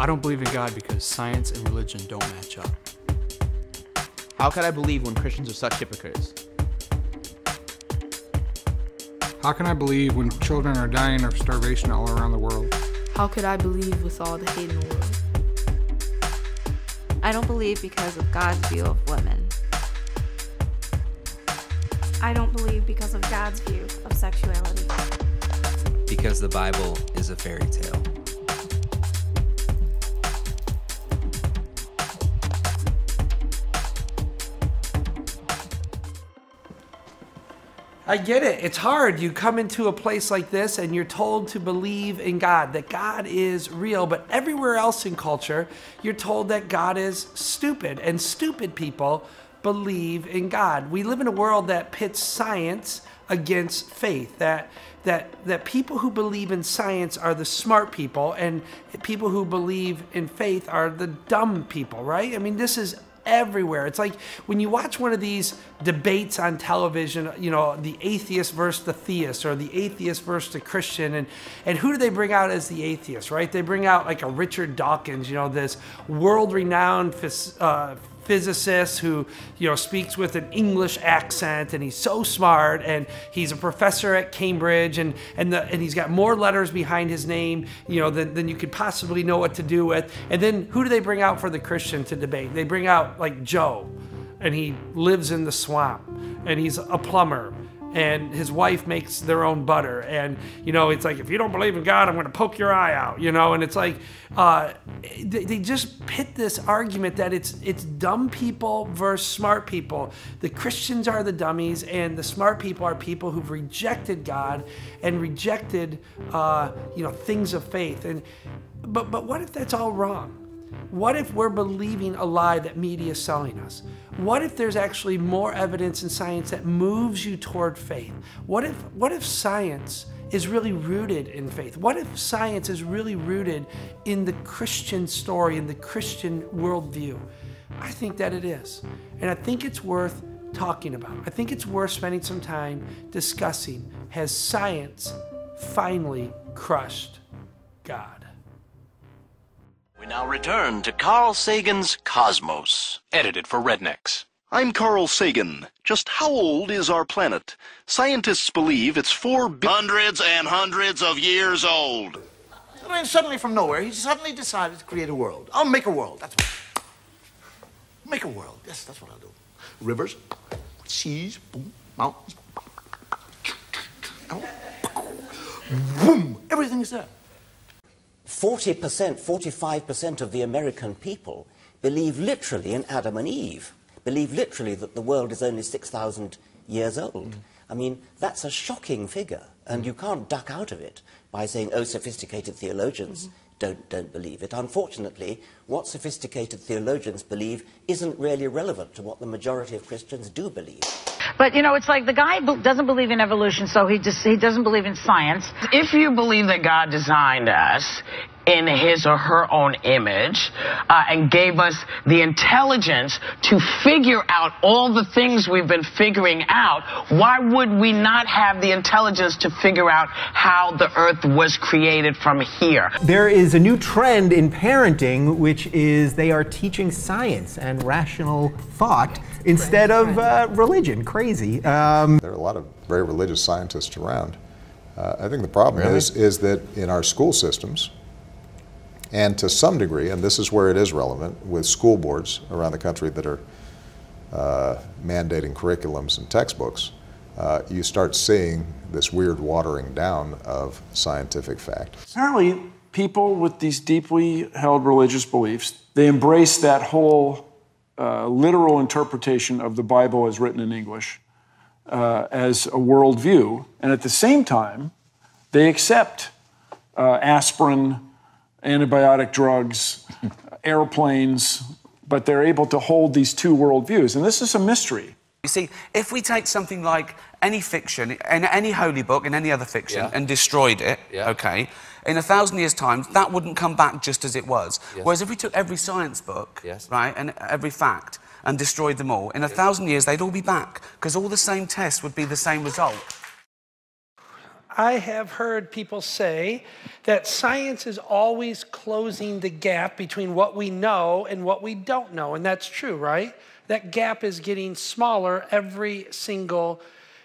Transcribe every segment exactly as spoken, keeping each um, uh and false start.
I don't believe in God because science and religion don't match up. How can I believe when Christians are such hypocrites? How can I believe when children are dying of starvation all around the world? How could I believe with all the hate in the world? I don't believe because of God's view of women. I don't believe because of God's view of sexuality. Because the Bible is a fairy tale. I get it, it's hard. You come into a place like this and you're told to believe in God, that God is real, but everywhere else in culture, you're told that God is stupid, and stupid people believe in God. We live in a world that pits science against faith, that, that, that people who believe in science are the smart people, and people who believe in faith are the dumb people, right? I mean, this is everywhere. It's like when you watch one of these debates on television, you know, the atheist versus the theist, or the atheist versus the Christian, and and who do they bring out as the atheist, right? They bring out like a Richard Dawkins, you know, this world-renowned phys uh, physicist who, you know, speaks with an English accent, and he's so smart, and he's a professor at Cambridge, and and the, and he's got more letters behind his name, you know, than, than you could possibly know what to do with. And then who do they bring out for the Christian to debate? They bring out like Joe, and he lives in the swamp, and he's a plumber, and his wife makes their own butter, and, you know, it's like, if you don't believe in God, I'm gonna poke your eye out, you know? And it's like, uh, they, they just pit this argument that it's it's dumb people versus smart people. The Christians are the dummies, and the smart people are people who've rejected God and rejected, uh, you know, things of faith. And but but what if that's all wrong? What if we're believing a lie that media is selling us? What if there's actually more evidence in science that moves you toward faith? What if, what if science is really rooted in faith? What if science is really rooted in the Christian story, in the Christian worldview? I think that it is. And I think it's worth talking about. I think it's worth spending some time discussing, has science finally crushed God? We now return to Carl Sagan's Cosmos, edited for rednecks. I'm Carl Sagan. Just how old is our planet? Scientists believe it's four bi- hundreds and hundreds of years old. And then suddenly from nowhere, he suddenly decided to create a world. I'll make a world. That's what. Make a world. Yes, that's what I'll do. Rivers, seas, boom, mountains. Boom! Everything is there. forty percent, forty-five percent of the American people believe literally in Adam and Eve, believe literally that the world is only six thousand years old. Mm. I mean, that's a shocking figure, and you can't duck out of it by saying, oh, sophisticated theologians mm-hmm. don't, don't believe it. Unfortunately, what sophisticated theologians believe isn't really relevant to what the majority of Christians do believe. But, you know, it's like the guy doesn't believe in evolution, so he just, he doesn't believe in science. If you believe that God designed us in his or her own image uh, and gave us the intelligence to figure out all the things we've been figuring out, why would we not have the intelligence to figure out how the earth was created from here? There is a new trend in parenting, which is they are teaching science and rational thought instead of uh, religion. Crazy. Um, there are a lot of very religious scientists around. Uh, I think the problem really? is is that in our school systems, and to some degree, and this is where it is relevant, with school boards around the country that are uh, mandating curriculums and textbooks, uh, you start seeing this weird watering down of scientific fact. Apparently, people with these deeply held religious beliefs, they embrace that whole uh, literal interpretation of the Bible as written in English uh, as a worldview, and at the same time, they accept uh, aspirin, antibiotic drugs, airplanes, but they're able to hold these two worldviews, and this is a mystery. You see, if we take something like any fiction, and any holy book and any other fiction, yeah. and destroyed it, yeah. okay, in a thousand years' time, that wouldn't come back just as it was. Yes. Whereas if we took every science book, yes. right, and every fact, and destroyed them all, in a yes. thousand years they'd all be back, because all the same tests would be the same result. I have heard people say that science is always closing the gap between what we know and what we don't know, and that's true, right? That gap is getting smaller every single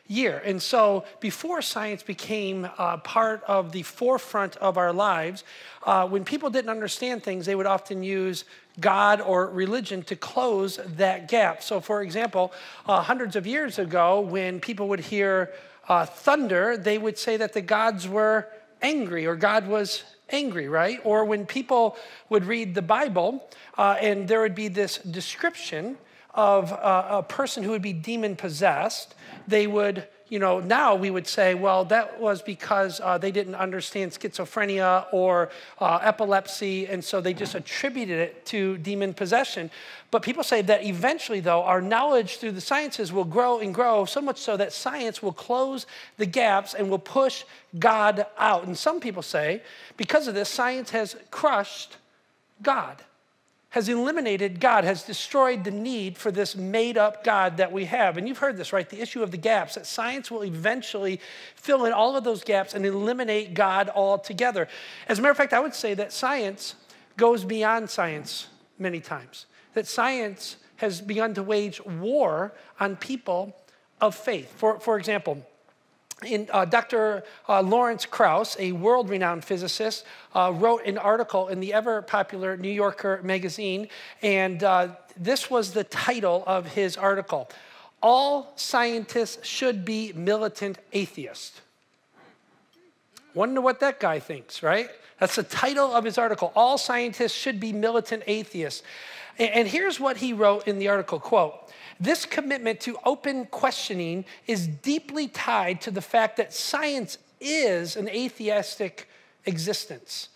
year. And so before science became uh, part of the forefront of our lives, uh, when people didn't understand things, they would often use God or religion to close that gap. So for example, uh, hundreds of years ago, when people would hear uh, thunder, they would say that the gods were angry or God was angry, right? Or when people would read the Bible uh, and there would be this description of uh, a person who would be demon-possessed, they would, you know, now we would say, well, that was because uh, they didn't understand schizophrenia or uh, epilepsy, and so they just attributed it to demon possession. But people say that eventually, though, our knowledge through the sciences will grow and grow, so much so that science will close the gaps and will push God out. And some people say, because of this, science has crushed God, has eliminated God, has destroyed the need for this made-up God that we have. And you've heard this, right? The issue of the gaps, that science will eventually fill in all of those gaps and eliminate God altogether. As a matter of fact, I would say that science goes beyond science many times, that science has begun to wage war on people of faith. For, for example, In, uh, Doctor Uh, Lawrence Krauss, a world-renowned physicist, uh, wrote an article in the ever-popular New Yorker magazine, and uh, this was the title of his article: "All scientists should be militant atheists." Wonder what that guy thinks, right? That's the title of his article, "All scientists should be militant atheists." And, and here's what he wrote in the article, quote, "This commitment to open questioning is deeply tied to the fact that science is an atheistic existence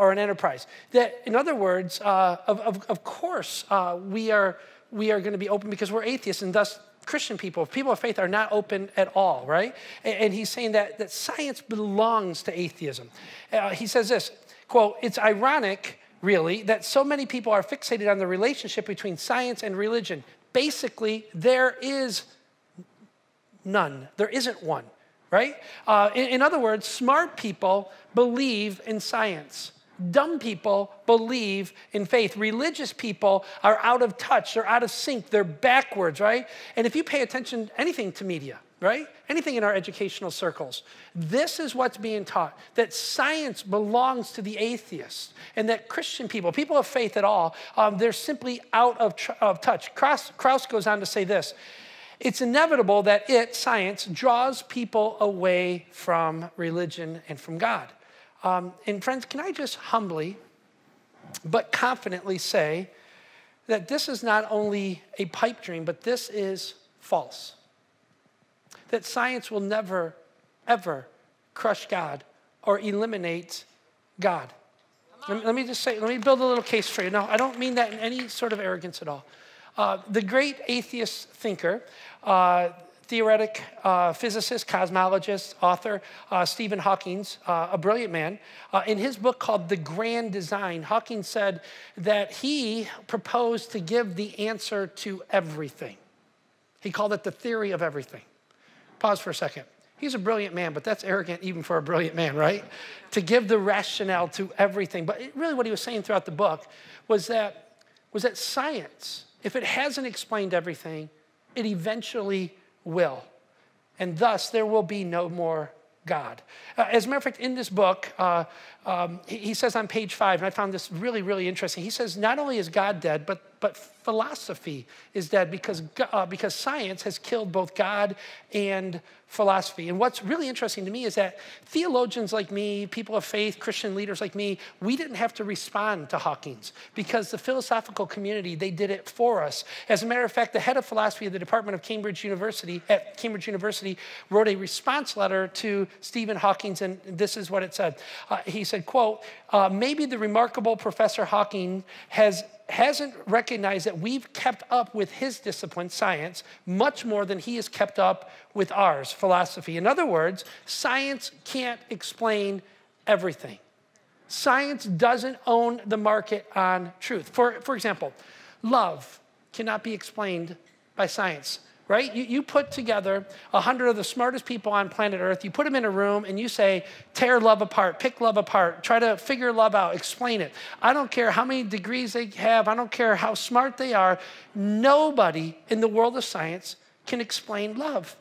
or an enterprise." That, in other words, uh, of, of, of course uh, we are, we are going to be open because we're atheists, and thus Christian people, people of faith, are not open at all, right? And, and he's saying that, that science belongs to atheism. Uh, he says this, quote, "It's ironic, really, that so many people are fixated on the relationship between science and religion. Basically, there is none. There isn't one, right? Uh, in, in other words, smart people believe in science. Dumb people believe in faith. Religious people are out of touch. They're out of sync. They're backwards, right? And if you pay attention to anything to media, right? Anything in our educational circles. This is what's being taught, that science belongs to the atheist, and that Christian people, people of faith at all, um, they're simply out of, of touch. Krauss, Krauss goes on to say this, "It's inevitable that it, science, draws people away from religion and from God." Um, and friends, can I just humbly but confidently say that this is not only a pipe dream, but this is false. That science will never, ever crush God or eliminate God. Let me, let me just say, let me build a little case for you. No, I don't mean that in any sort of arrogance at all. Uh, the great atheist thinker, uh, theoretic uh, physicist, cosmologist, author, uh, Stephen Hawking, uh, a brilliant man, uh, in his book called The Grand Design, Hawking said that he proposed to give the answer to everything. He called it the theory of everything. Pause for a second. He's a brilliant man, but that's arrogant even for a brilliant man, right? To give the rationale to everything. But it, really what he was saying throughout the book was that, was that science, if it hasn't explained everything, it eventually will. And thus, there will be no more God. Uh, as a matter of fact, in this book, uh, um, he, he says on page five, and I found this really, really interesting. He says, not only is God dead, but But philosophy is dead because, uh, because science has killed both God and philosophy. And what's really interesting to me is that theologians like me, people of faith, Christian leaders like me, we didn't have to respond to Hawking's because the philosophical community, they did it for us. As a matter of fact, the head of philosophy of the Department of Cambridge University, at Cambridge University, wrote a response letter to Stephen Hawking's, and this is what it said. Uh, he said, quote, uh, "Maybe the remarkable Professor Hawking has hasn't recognized that we've kept up with his discipline, science, much more than he has kept up with ours, philosophy." In other words, science can't explain everything. Science doesn't own the market on truth. For, for example, love cannot be explained by science. right? You, you put together a hundred of the smartest people on planet Earth, you put them in a room and you say, tear love apart, pick love apart, try to figure love out, explain it. I don't care how many degrees they have, I don't care how smart they are, nobody in the world of science can explain love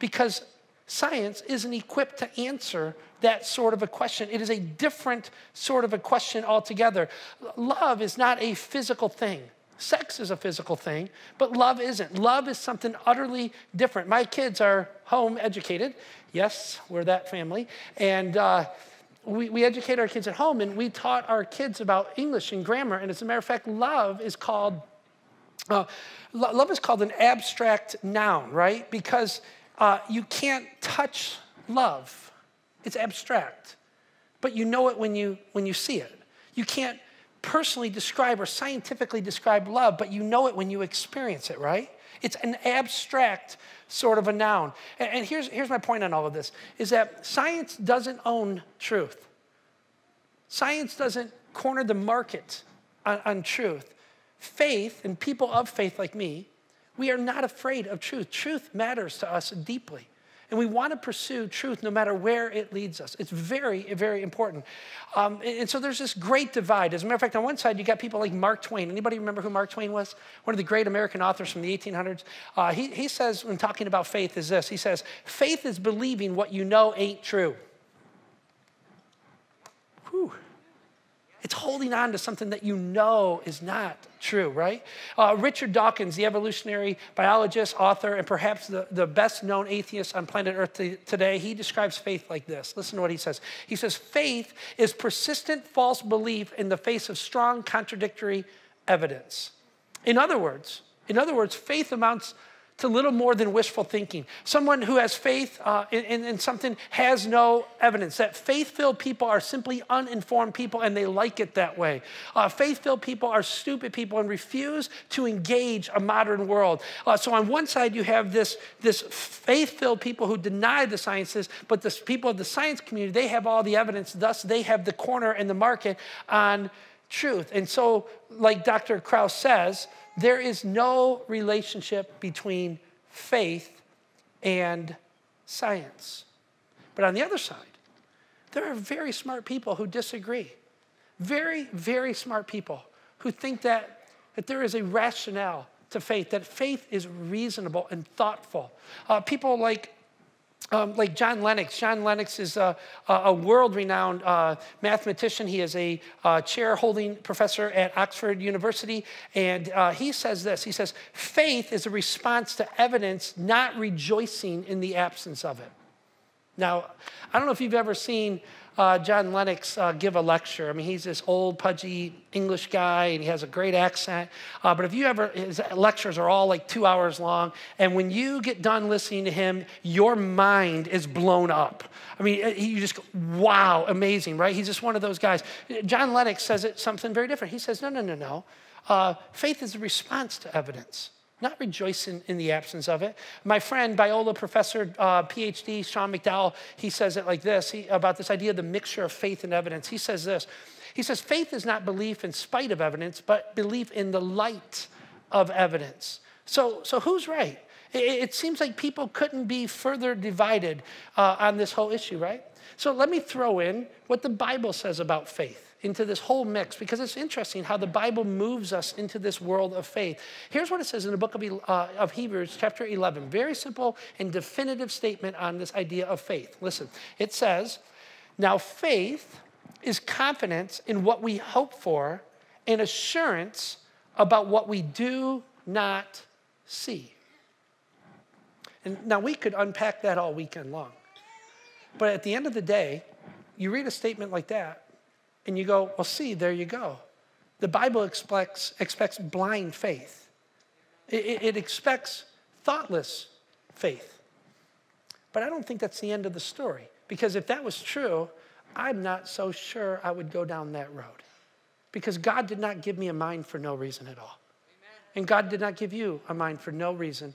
because science isn't equipped to answer that sort of a question. It is a different sort of a question altogether. Love is not a physical thing. Sex is a physical thing, but love isn't. Love is something utterly different. My kids are home educated. Yes, we're that family. And uh, we, we educate our kids at home, and we taught our kids about English and grammar. And as a matter of fact, love is called, uh, love is called an abstract noun, right? Because uh, you can't touch love. It's abstract, but you know it when you, when you see it. You can't personally describe or scientifically describe love, but you know it when you experience it, right? It's an abstract sort of a noun. And, and here's, here's my point on all of this, is that science doesn't own truth. Science doesn't corner the market on, on truth. Faith, and people of faith like me, we are not afraid of truth. Truth matters to us deeply. And we want to pursue truth no matter where it leads us. It's very, very important. Um, and, and so there's this great divide. As a matter of fact, on one side, you got people like Mark Twain. Anybody remember who Mark Twain was? One of the great American authors from the eighteen hundreds. Uh, he, he says, when talking about faith, is this. He says, faith is believing what you know ain't true. Whew. It's holding on to something that you know is not true, right? Uh, Richard Dawkins, the evolutionary biologist, author, and perhaps the, the best known atheist on planet Earth today, he describes faith like this. Listen to what he says. He says, faith is persistent false belief in the face of strong contradictory evidence. In other words, in other words, faith amounts to little more than wishful thinking. Someone who has faith uh, in, in, in something has no evidence. That faith-filled people are simply uninformed people and they like it that way. Uh, faith-filled people are stupid people and refuse to engage a modern world. Uh, so on one side you have this, this faith-filled people who deny the sciences, but the people of the science community, they have all the evidence, thus they have the corner and the market on truth. And so, like Doctor Krauss says, there is no relationship between faith and science. But on the other side, there are very smart people who disagree. Very, very smart people who think that, that there is a rationale to faith, that faith is reasonable and thoughtful. Uh, people like Um, like John Lennox. John Lennox is a, a world-renowned uh, mathematician. He is a uh, chair-holding professor at Oxford University. And uh, he says this. He says, faith is a response to evidence, not rejoicing in the absence of it. Now, I don't know if you've ever seen uh, John Lennox uh, give a lecture. I mean, he's this old, pudgy English guy, and he has a great accent. Uh, but if you ever, his lectures are all like two hours long. And when you get done listening to him, your mind is blown up. I mean, you just go, wow, amazing, right? He's just one of those guys. John Lennox says it something very different. He says, no, no, no, no. Uh, faith is a response to evidence, not rejoicing in the absence of it. My friend, Biola professor, uh, PhD, Sean McDowell, he says it like this, he, about this idea of the mixture of faith and evidence. He says this, he says, faith is not belief in spite of evidence, but belief in the light of evidence. So, so who's right? It, it seems like people couldn't be further divided uh, on this whole issue, right? So let me throw in what the Bible says about faith into this whole mix, because it's interesting how the Bible moves us into this world of faith. Here's what it says in the book of, uh, of Hebrews, chapter eleven. Very simple and definitive statement on this idea of faith. Listen, it says, now faith is confidence in what we hope for and assurance about what we do not see. And now we could unpack that all weekend long. But at the end of the day, you read a statement like that, and you go, well, see, there you go. The Bible expects, expects blind faith. It, it expects thoughtless faith. But I don't think that's the end of the story. Because if that was true, I'm not so sure I would go down that road. Because God did not give me a mind for no reason at all. Amen. And God did not give you a mind for no reason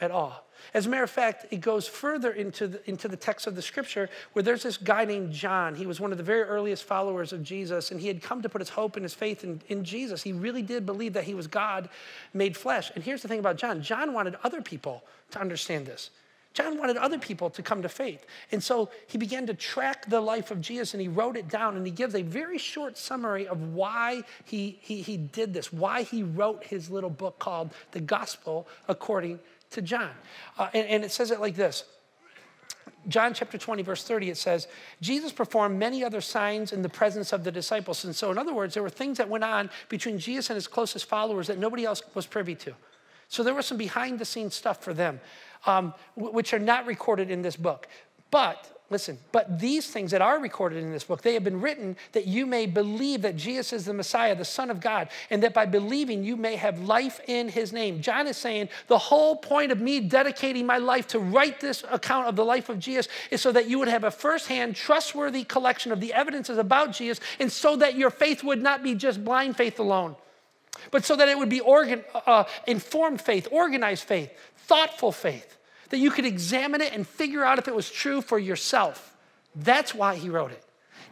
at all. As a matter of fact, it goes further into the, into the text of the scripture where there's this guy named John. He was one of the very earliest followers of Jesus, and he had come to put his hope and his faith in, in Jesus. He really did believe that he was God made flesh. And here's the thing about John. John wanted other people to understand this. John wanted other people to come to faith. And so he began to track the life of Jesus, and he wrote it down, and he gives a very short summary of why he, he, he did this, why he wrote his little book called The Gospel According to John. Uh, and, and it says it like this. John chapter twenty, verse thirty, it says, Jesus performed many other signs in the presence of the disciples. And so in other words, there were things that went on between Jesus and his closest followers that nobody else was privy to. So there was some behind-the-scenes stuff for them, um, which are not recorded in this book. But, listen, but these things that are recorded in this book, they have been written that you may believe that Jesus is the Messiah, the Son of God, and that by believing you may have life in his name. John is saying, the whole point of me dedicating my life to write this account of the life of Jesus is so that you would have a firsthand, trustworthy collection of the evidences about Jesus, and so that your faith would not be just blind faith alone, but so that it would be organ, uh, informed faith, organized faith, thoughtful faith, that you could examine it and figure out if it was true for yourself. That's why he wrote it.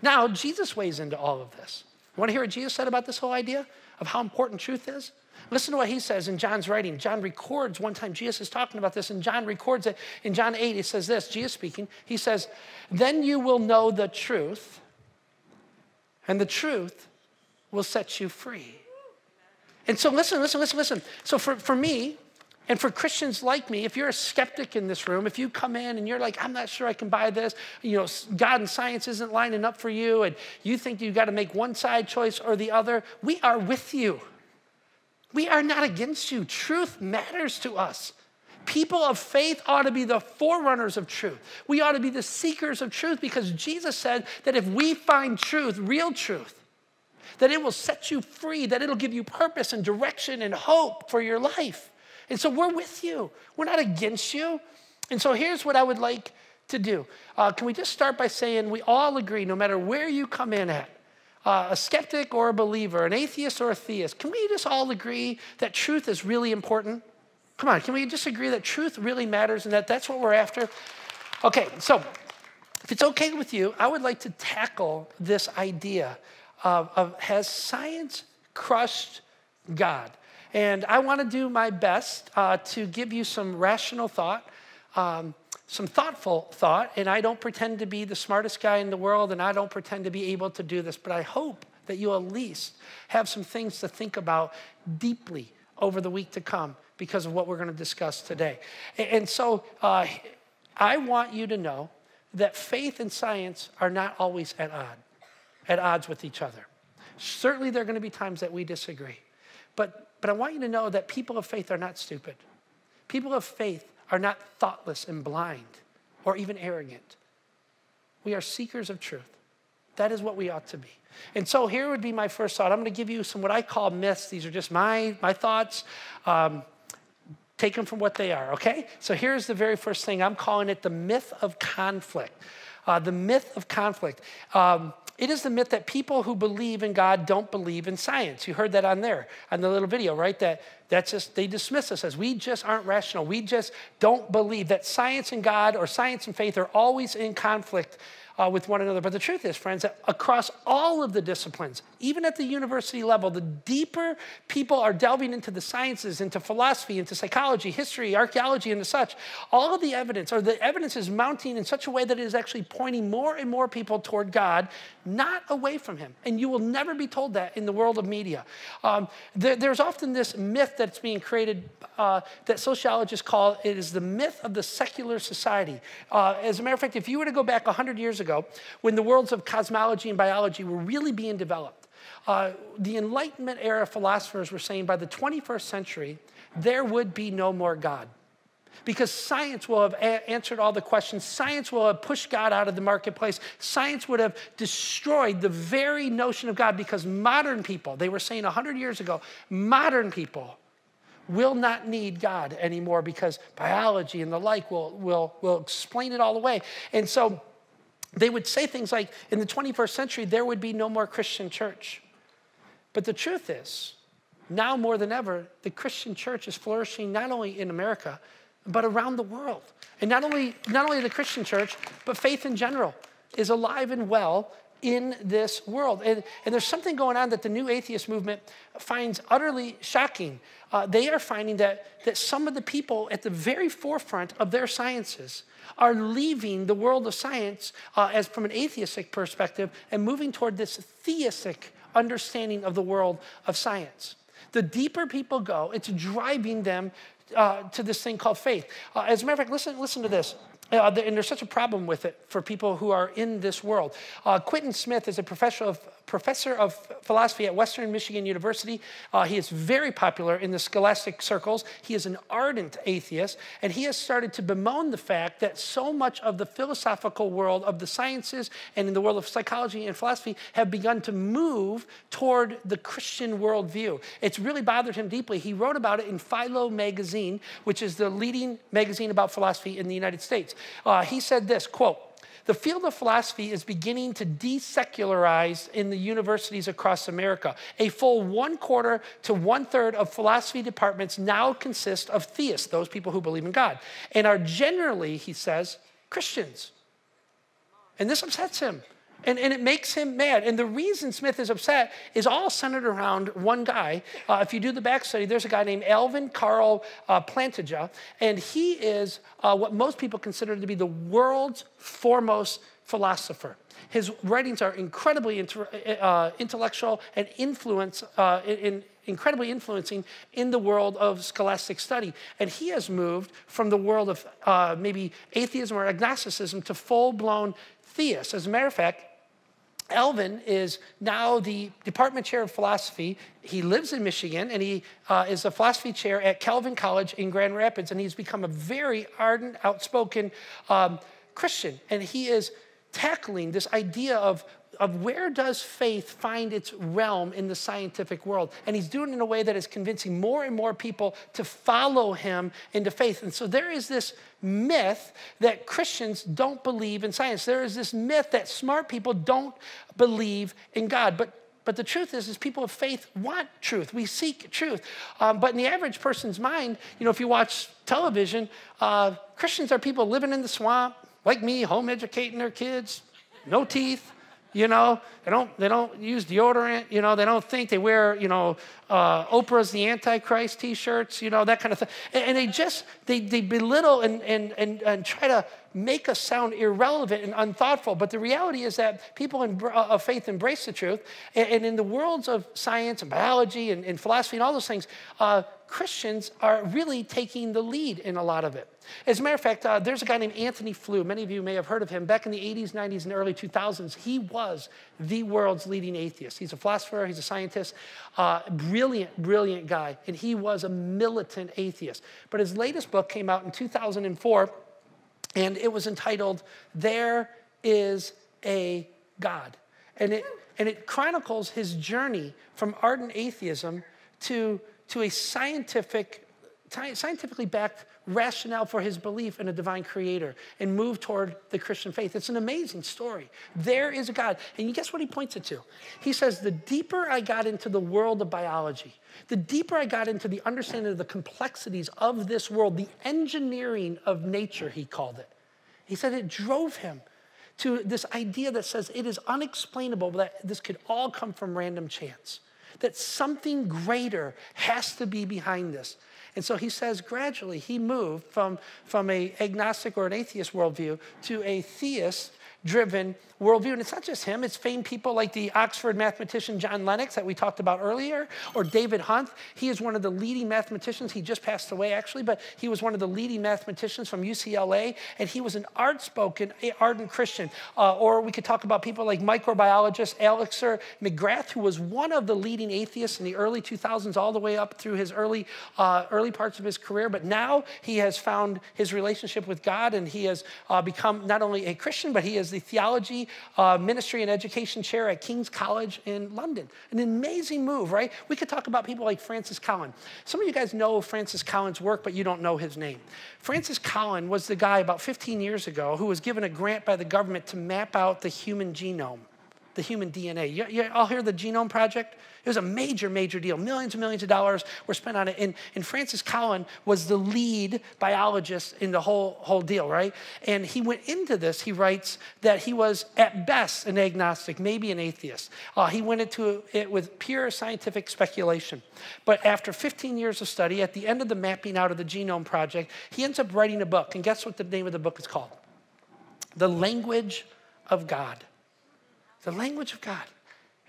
Now, Jesus weighs into all of this. You want to hear what Jesus said about this whole idea of how important truth is? Listen to what he says in John's writing. John records one time, Jesus is talking about this, and John records it. In John eight, it says this, Jesus speaking, he says, "Then you will know the truth, and the truth will set you free." And so listen, listen, listen, listen. So for, for me, and for Christians like me, if you're a skeptic in this room, if you come in and you're like, I'm not sure I can buy this, you know, God and science isn't lining up for you, and you think you got to make one side choice or the other, we are with you. We are not against you. Truth matters to us. People of faith ought to be the forerunners of truth. We ought to be the seekers of truth, because Jesus said that if we find truth, real truth, that it will set you free, that it'll give you purpose and direction and hope for your life. And so we're with you. We're not against you. And so here's what I would like to do. Uh, can we just start by saying we all agree, no matter where you come in at, uh, a skeptic or a believer, an atheist or a theist, can we just all agree that truth is really important? Come on, can we just agree that truth really matters and that that's what we're after? Okay, so if it's okay with you, I would like to tackle this idea Of, of has science crushed God? And I want to do my best uh, to give you some rational thought, um, some thoughtful thought, and I don't pretend to be the smartest guy in the world, and I don't pretend to be able to do this, but I hope that you at least have some things to think about deeply over the week to come because of what we're going to discuss today. And, and so uh, I want you to know that faith and science are not always at odds. at odds with each other. Certainly there are going to be times that we disagree. But, but I want you to know that people of faith are not stupid. People of faith are not thoughtless and blind or even arrogant. We are seekers of truth. That is what we ought to be. And so here would be my first thought. I'm going to give you some what I call myths. These are just my, my thoughts. Um, take them from what they are, okay? So here's the very first thing. I'm calling it the myth of conflict. Uh, the myth of conflict. Um, It is the myth that people who believe in God don't believe in science. You heard that on there, on the little video, right? That that's just, they dismiss us as we just aren't rational. We just don't believe that science and God or science and faith are always in conflict uh, with one another. But the truth is, friends, that across all of the disciplines, even at the university level, the deeper people are delving into the sciences, into philosophy, into psychology, history, archaeology, and such, all of the evidence, or the evidence is mounting in such a way that it is actually pointing more and more people toward God, not away from him. And you will never be told that in the world of media. Um, there, there's often this myth that's being created uh, that sociologists call it is the myth of the secular society. Uh, as a matter of fact, if you were to go back a hundred years ago, when the worlds of cosmology and biology were really being developed, uh, the Enlightenment era philosophers were saying by the twenty-first century, there would be no more God. Because science will have answered all the questions. Science will have pushed God out of the marketplace. Science would have destroyed the very notion of God, because modern people, they were saying a hundred years ago, modern people will not need God anymore because biology and the like will, will, will explain it all away. And so they would say things like, in the twenty-first century, there would be no more Christian church. But the truth is, now more than ever, the Christian church is flourishing not only in America, but around the world. And not only, not only the Christian church, but faith in general is alive and well in this world. And, and there's something going on that the new atheist movement finds utterly shocking. Uh, they are finding that, that some of the people at the very forefront of their sciences are leaving the world of science uh, as from an atheistic perspective and moving toward this theistic understanding of the world of science. The deeper people go, it's driving them uh, to this thing called faith. Uh, as a matter of fact, listen, listen to this. Uh, and there's such a problem with it for people who are in this world. Uh, Quentin Smith is a professor of, professor of philosophy at Western Michigan University. Uh, he is very popular in the scholastic circles. He is an ardent atheist, and he has started to bemoan the fact that so much of the philosophical world of the sciences and in the world of psychology and philosophy have begun to move toward the Christian worldview. It's really bothered him deeply. He wrote about it in Philo magazine, which is the leading magazine about philosophy in the United States. Uh, he said this, quote, "The field of philosophy is beginning to desecularize in the universities across America. A full one quarter to one third of philosophy departments now consist of theists," those people who believe in God, "and are generally," he says, "Christians." And this upsets him. And, and it makes him mad. And the reason Smith is upset is all centered around one guy. Uh, if you do the back study, there's a guy named Alvin Carl uh, Plantinga, and he is uh, what most people consider to be the world's foremost philosopher. His writings are incredibly inter uh, intellectual and influence, uh, in, incredibly influencing in the world of scholastic study. And he has moved from the world of uh, maybe atheism or agnosticism to full-blown theist. As a matter of fact, Alvin is now the department chair of philosophy. He lives in Michigan, and he uh, is a philosophy chair at Calvin College in Grand Rapids, and he's become a very ardent, outspoken um, Christian. And he is tackling this idea of, of where does faith find its realm in the scientific world. And he's doing it in a way that is convincing more and more people to follow him into faith. And so there is this myth that Christians don't believe in science. There is this myth that smart people don't believe in God. But But the truth is, is people of faith want truth. We seek truth. Um, but in the average person's mind, you know, if you watch television, uh, Christians are people living in the swamp, like me, home educating their kids, no teeth, you know. They don't, they don't use deodorant, you know. They don't think. They wear, you know, uh, Oprah's the Antichrist t-shirts, you know, that kind of thing. And, and they just, they, they belittle and, and, and, and try to make us sound irrelevant and unthoughtful. But the reality is that people in, uh, of faith embrace the truth. And, and in the worlds of science and biology and, and philosophy and all those things, uh, Christians are really taking the lead in a lot of it. As a matter of fact, uh, there's a guy named Anthony Flew. Many of you may have heard of him. Back in the eighties, nineties, and early two thousands, he was the world's leading atheist. He's a philosopher. He's a scientist. Uh, brilliant, brilliant guy. And he was a militant atheist. But his latest book came out in two thousand four, and it was entitled, "There Is a God." And it, and it chronicles his journey from ardent atheism to, to a scientific, scientifically backed rationale for his belief in a divine creator and move toward the Christian faith. It's an amazing story. There is a God. And guess what he points it to? He says, the deeper I got into the world of biology, the deeper I got into the understanding of the complexities of this world, the engineering of nature, he called it. He said it drove him to this idea that says it is unexplainable that this could all come from random chance, that something greater has to be behind this. And so he says gradually he moved from, from an agnostic or an atheist worldview to a theist-driven worldview. And it's not just him. It's famed people like the Oxford mathematician John Lennox that we talked about earlier, or David Hunt. He is one of the leading mathematicians. He just passed away, actually, but he was one of the leading mathematicians from U C L A, and he was an outspoken, ardent Christian. Uh, or we could talk about people like microbiologist Alister McGrath, who was one of the leading atheists in the early two thousands all the way up through his early, uh, early parts of his career. But now he has found his relationship with God, and he has uh, become not only a Christian, but he is the theology Uh, ministry and education chair at King's College in London. An amazing move, right? We could talk about people like Francis Collins. Some of you guys know Francis Collins' work, but you don't know his name. Francis Collins was the guy about fifteen years ago who was given a grant by the government to map out the human genome. the human D N A. You, you all hear the Genome Project? It was a major, major deal. Millions and millions of dollars were spent on it. And, and Francis Collins was the lead biologist in the whole, whole deal, right? And he went into this, he writes, that he was at best an agnostic, maybe an atheist. Uh, he went into it with pure scientific speculation. But after fifteen years of study, at the end of the mapping out of the Genome Project, he ends up writing a book. And guess what the name of the book is called? The Language of God. The Language of God.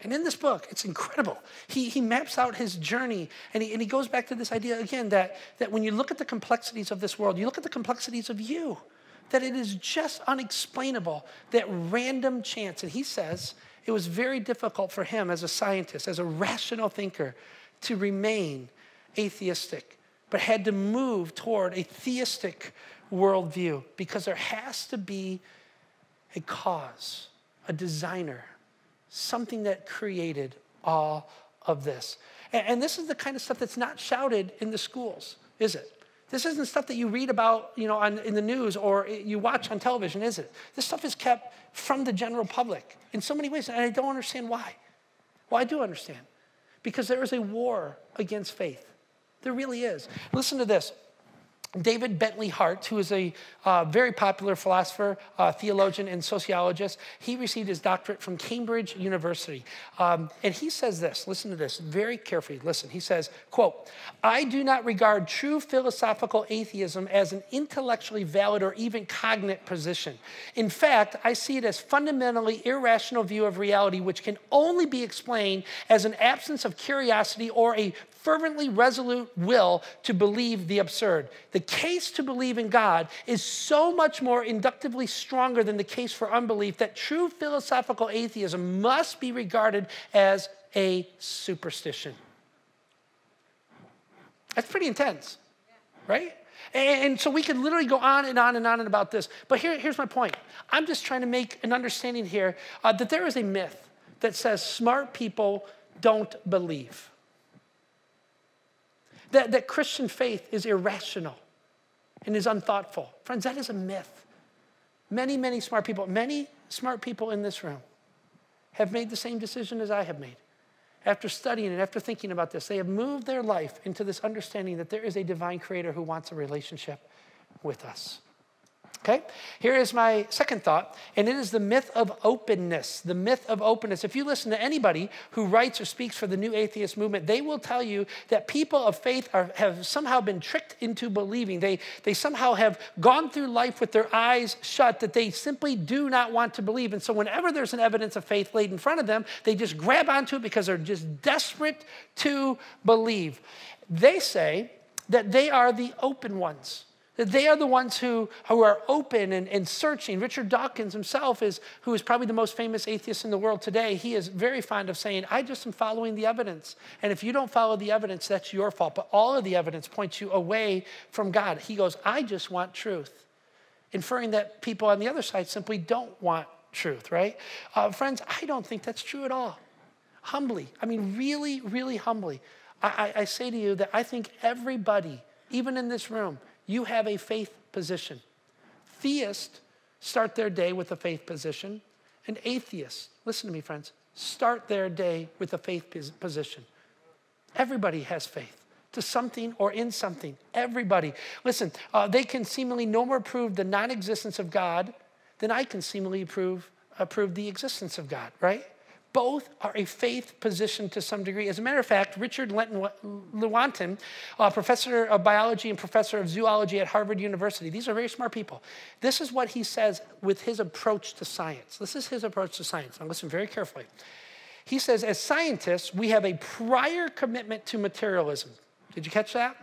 And in this book, it's incredible. He, he maps out his journey, and he, and he goes back to this idea again that, that when you look at the complexities of this world, you look at the complexities of you, that it is just unexplainable, that random chance. And he says it was very difficult for him as a scientist, as a rational thinker, to remain atheistic, but had to move toward a theistic worldview because there has to be a cause, a designer, something that created all of this. And, and this is the kind of stuff that's not shouted in the schools, is it? This isn't stuff that you read about, you know, on, in the news or you watch on television, is it? This stuff is kept from the general public in so many ways, and I don't understand why. Well, I do understand, because there is a war against faith. There really is. Listen to this. David Bentley Hart, who is a uh, very popular philosopher, uh, theologian, and sociologist, he received his doctorate from Cambridge University. Um, and he says this, listen to this very carefully, listen. He says, quote, "I do not regard true philosophical atheism as an intellectually valid or even cognate position. In fact, I see it as fundamentally irrational view of reality, which can only be explained as an absence of curiosity or a fervently resolute will to believe the absurd. The case to believe in God is so much more inductively stronger than the case for unbelief that true philosophical atheism must be regarded as a superstition." That's pretty intense, right? And so we could literally go on and on and on about this. But here, here's my point. I'm just trying to make an understanding here uh, that there is a myth that says smart people don't believe. That, that Christian faith is irrational and is unthoughtful. Friends, that is a myth. Many, many smart people, many smart people in this room have made the same decision as I have made. After studying and after thinking about this, they have moved their life into this understanding that there is a divine creator who wants a relationship with us. Okay, here is my second thought, and it is the myth of openness, the myth of openness. If you listen to anybody who writes or speaks for the new atheist movement, they will tell you that people of faith are, have somehow been tricked into believing. They, they somehow have gone through life with their eyes shut, that they simply do not want to believe. And so whenever there's an evidence of faith laid in front of them, they just grab onto it because they're just desperate to believe. They say that they are the open ones. That they are the ones who, who are open and, and searching. Richard Dawkins himself is, who is probably the most famous atheist in the world today, he is very fond of saying, "I just am following the evidence. And if you don't follow the evidence, that's your fault. But all of the evidence points you away from God." He goes, "I just want truth," inferring that people on the other side simply don't want truth, right? Uh, friends, I don't think that's true at all. Humbly, I mean really, really humbly, I, I, I say to you that I think everybody, even in this room, you have a faith position. Theists start their day with a faith position. And atheists, listen to me, friends, start their day with a faith position. Everybody has faith to something or in something. Everybody. Listen, uh, they can seemingly no more prove the non-existence of God than I can seemingly prove, uh, prove the existence of God, right? Both are a faith position to some degree. As a matter of fact, Richard Lewontin, uh, professor of biology and professor of zoology at Harvard University, these are very smart people. This is what he says with his approach to science. This is his approach to science. Now listen very carefully. He says, as scientists, we have a prior commitment to materialism. Did you catch that?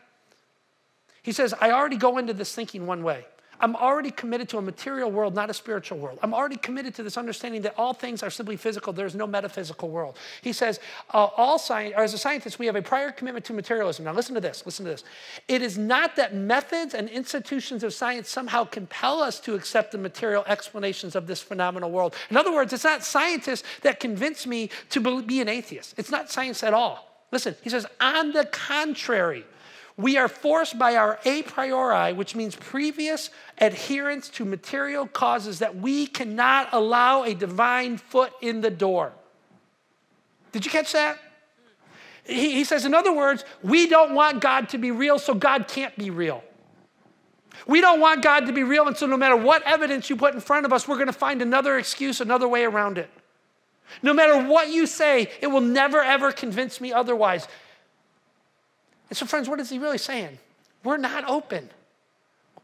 He says, I already go into this thinking one way. I'm already committed to a material world, not a spiritual world. I'm already committed to this understanding that all things are simply physical. There's no metaphysical world. He says, uh, all science, or as a scientist, we have a prior commitment to materialism. Now listen to this, listen to this. It is not that methods and institutions of science somehow compel us to accept the material explanations of this phenomenal world. In other words, it's not scientists that convince me to be an atheist. It's not science at all. Listen, he says, on the contrary, We are forced by our a priori, which means previous adherence to material causes, that we cannot allow a divine foot in the door. Did you catch that? He, he says, in other words, we don't want God to be real, so God can't be real. We don't want God to be real, and so no matter what evidence you put in front of us, we're going to find another excuse, another way around it. No matter what you say, it will never, ever convince me otherwise. And so, friends, what is he really saying? We're not open.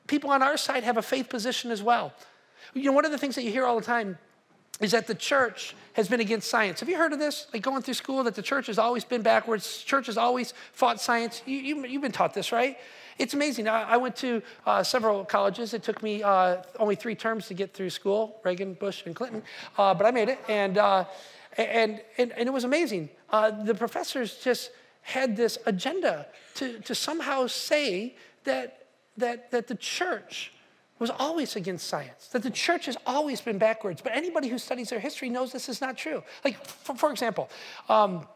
People on our side have a faith position as well. You know, one of the things that you hear all the time is that the church has been against science. Have you heard of this? Like going through school, that the church has always been backwards. Church has always fought science. You, you, you've been taught this, right? It's amazing. I, I went to uh, several colleges. It took me uh, only three terms to get through school, Reagan, Bush, and Clinton. Uh, but I made it, and, uh, and, and, and it was amazing. Uh, the professors just had this agenda to, to somehow say that, that, that the church was always against science, that the church has always been backwards. But anybody who studies their history knows this is not true. Like, for, for example, um,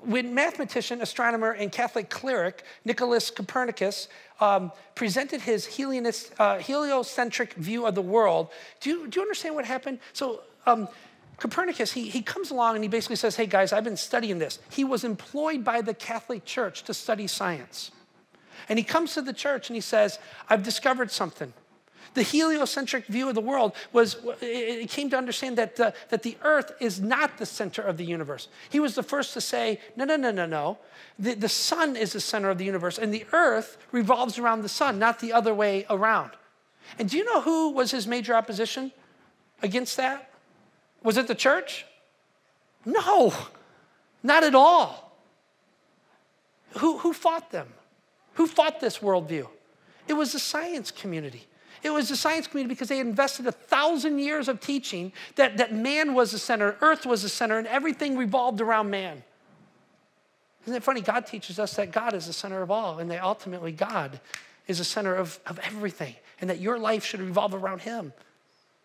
when mathematician, astronomer, and Catholic cleric Nicholas Copernicus um, presented his Helionist, uh, heliocentric view of the world, do you, do you understand what happened? So um, Copernicus, he, he comes along and he basically says, hey, guys, I've been studying this. He was employed by the Catholic Church to study science. And he comes to the church and he says, I've discovered something. The heliocentric view of the world was, it came to understand that the, that the earth is not the center of the universe. He was the first to say, no, no, no, no, no. The, the sun is the center of the universe, and the earth revolves around the sun, not the other way around. And do you know who was his major opposition against that? Was it the church? No, not at all. Who, who fought them? Who fought this worldview? It was the science community. It was the science community because they invested a thousand years of teaching that, that man was the center, earth was the center, and everything revolved around man. Isn't it funny? God teaches us that God is the center of all, and that ultimately God is the center of, of everything, and that your life should revolve around him,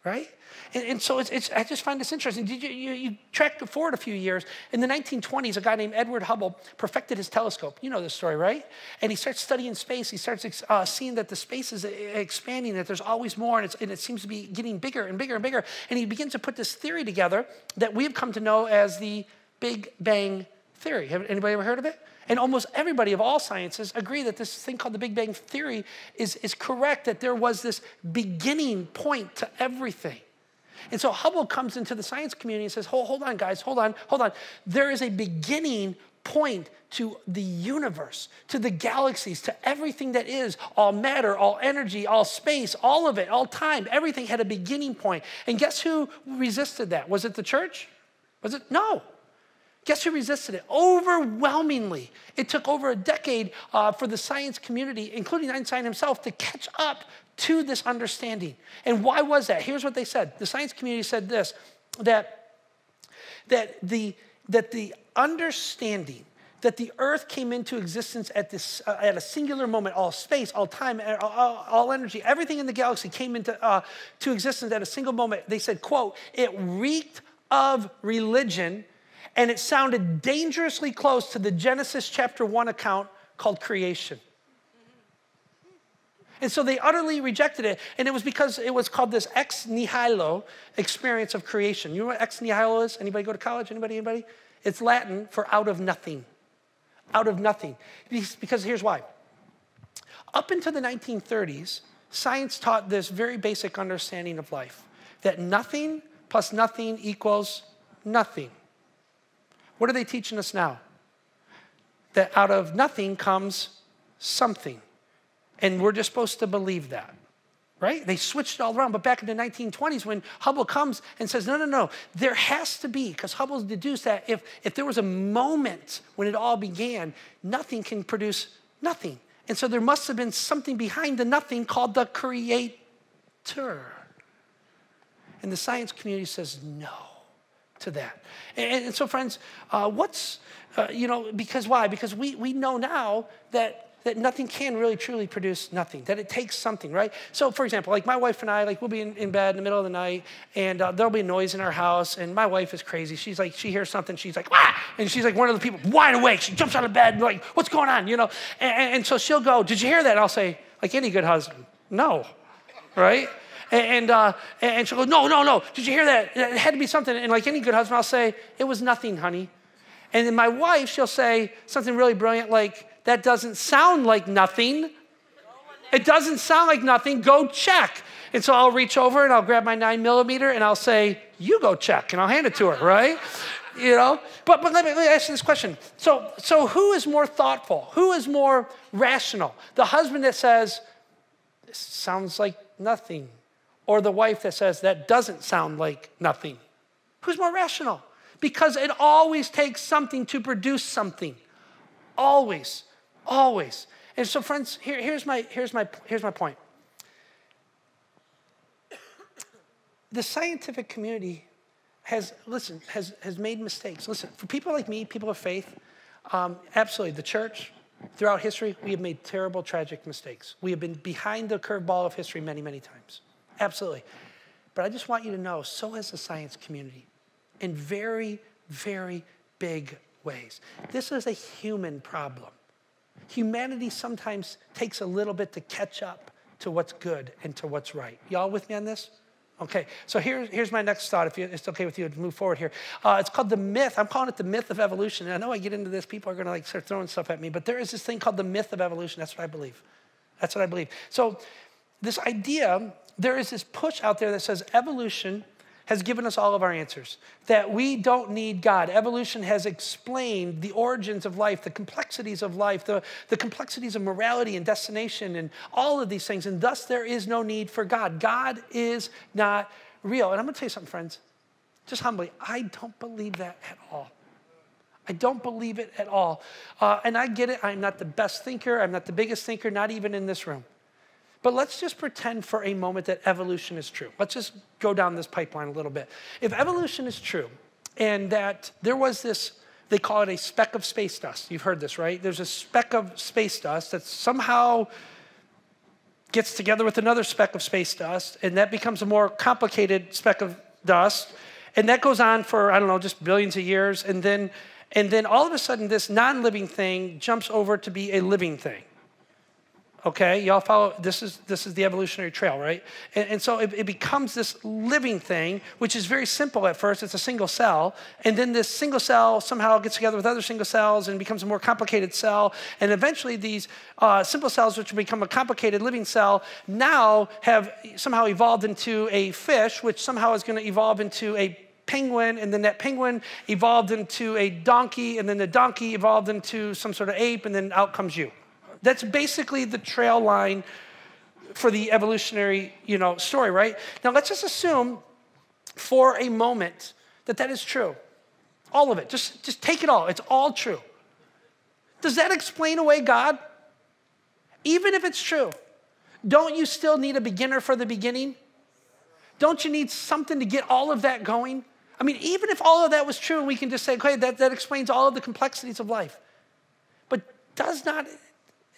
right? And, and so it's, it's, I just find this interesting. Did you, you, you track forward a few years. In the nineteen twenties, a guy named Edward Hubble perfected his telescope. You know this story, right? And he starts studying space. He starts uh, seeing that the space is expanding, that there's always more, and, it's, and it seems to be getting bigger and bigger and bigger. And he begins to put this theory together that we've come to know as the Big Bang Theory. Have anybody ever heard of it? And almost everybody of all sciences agree that this thing called the Big Bang Theory is, is correct, that there was this beginning point to everything. And so Hubble comes into the science community and says, hold, hold on, guys, hold on, hold on. There is a beginning point to the universe, to the galaxies, to everything that is, all matter, all energy, all space, all of it, all time. Everything had a beginning point. And guess who resisted that? Was it the church? Was it? No. Guess who resisted it? Overwhelmingly, it took over a decade uh, for the science community, including Einstein himself, to catch up to this understanding. And why was that? Here's what they said. The science community said this, that, that, the, that the understanding that the earth came into existence at, this, uh, at a singular moment, all space, all time, all, all, all energy, everything in the galaxy came into uh, to existence at a single moment. They said, quote, it reeked of religion, and it sounded dangerously close to the Genesis chapter one account called creation. And so they utterly rejected it. And it was because it was called this ex nihilo experience of creation. You know what ex nihilo is? Anybody go to college? Anybody, anybody? It's Latin for out of nothing. Out of nothing. Because here's why. Up into the nineteen thirties, science taught this very basic understanding of life. That nothing plus nothing equals nothing. What are they teaching us now? That out of nothing comes something. And we're just supposed to believe that, right? They switched it all around. But back in the nineteen twenties, when Hubble comes and says, no, no, no, there has to be, because Hubble deduced that if, if there was a moment when it all began, nothing can produce nothing. And so there must have been something behind the nothing called the creator. And the science community says no to that. And, and so, friends, uh, what's, uh, you know, because why? Because we, we know now that that nothing can really truly produce nothing, that it takes something, right? So for example, like my wife and I, like we'll be in, in bed in the middle of the night and uh, there'll be noise in our house, and my wife is crazy. She's like, she hears something, she's like, ah! And she's like one of the people wide awake. She jumps out of bed, like, what's going on, you know? And, and, and so she'll go, did you hear that? And I'll say, like any good husband, no, right? And, uh, and she'll go, no, no, no, did you hear that? It had to be something. And like any good husband, I'll say, it was nothing, honey. And then my wife, she'll say something really brilliant like, that doesn't sound like nothing. It doesn't sound like nothing, go check. And so I'll reach over and I'll grab my nine millimeter and I'll say, you go check, and I'll hand it to her, right? You know, but, but let me, let me ask you this question. So, so who is more thoughtful? Who is more rational? The husband that says, this sounds like nothing, or the wife that says, that doesn't sound like nothing? Who's more rational? Because it always takes something to produce something. Always, always. And so friends, here, here's, my, here's, my, here's my point. The scientific community has, listen, has, has made mistakes. Listen, for people like me, people of faith, um, absolutely, the church, throughout history, we have made terrible, tragic mistakes. We have been behind the curveball of history many, many times. Absolutely. But I just want you to know, so has the science community in very, very big ways. This is a human problem. Humanity sometimes takes a little bit to catch up to what's good and to what's right. Y'all with me on this? Okay, so here, here's my next thought, if you, it's okay with you to move forward here. Uh, it's called the myth, I'm calling it the myth of evolution. And I know I get into this, people are gonna like start throwing stuff at me, but there is this thing called the myth of evolution. That's what I believe. That's what I believe. So this idea, there is this push out there that says evolution has given us all of our answers, that we don't need God. Evolution has explained the origins of life, the complexities of life, the, the complexities of morality and destination and all of these things, and thus there is no need for God. God is not real. And I'm gonna tell you something, friends, just humbly, I don't believe that at all. I don't believe it at all. Uh, and I get it, I'm not the best thinker, I'm not the biggest thinker, not even in this room. But let's just pretend for a moment that evolution is true. Let's just go down this pipeline a little bit. If evolution is true, and that there was this, they call it a speck of space dust. You've heard this, right? There's a speck of space dust that somehow gets together with another speck of space dust, and that becomes a more complicated speck of dust. And that goes on for, I don't know, just billions of years. And then, and then all of a sudden, this non-living thing jumps over to be a living thing. Okay, y'all follow, this is, this is the evolutionary trail, right? And, and so it, it becomes this living thing, which is very simple at first, it's a single cell, and then this single cell somehow gets together with other single cells and becomes a more complicated cell, and eventually these uh, simple cells, which become a complicated living cell, now have somehow evolved into a fish, which somehow is gonna evolve into a penguin, and then that penguin evolved into a donkey, and then the donkey evolved into some sort of ape, and then out comes you. That's basically the trail line for the evolutionary, you know, story, right? Now, let's just assume for a moment that that is true. All of it. Just, just take it all. It's all true. Does that explain away God? Even if it's true, don't you still need a beginner for the beginning? Don't you need something to get all of that going? I mean, even if all of that was true, we can just say, okay, that, that explains all of the complexities of life. But does not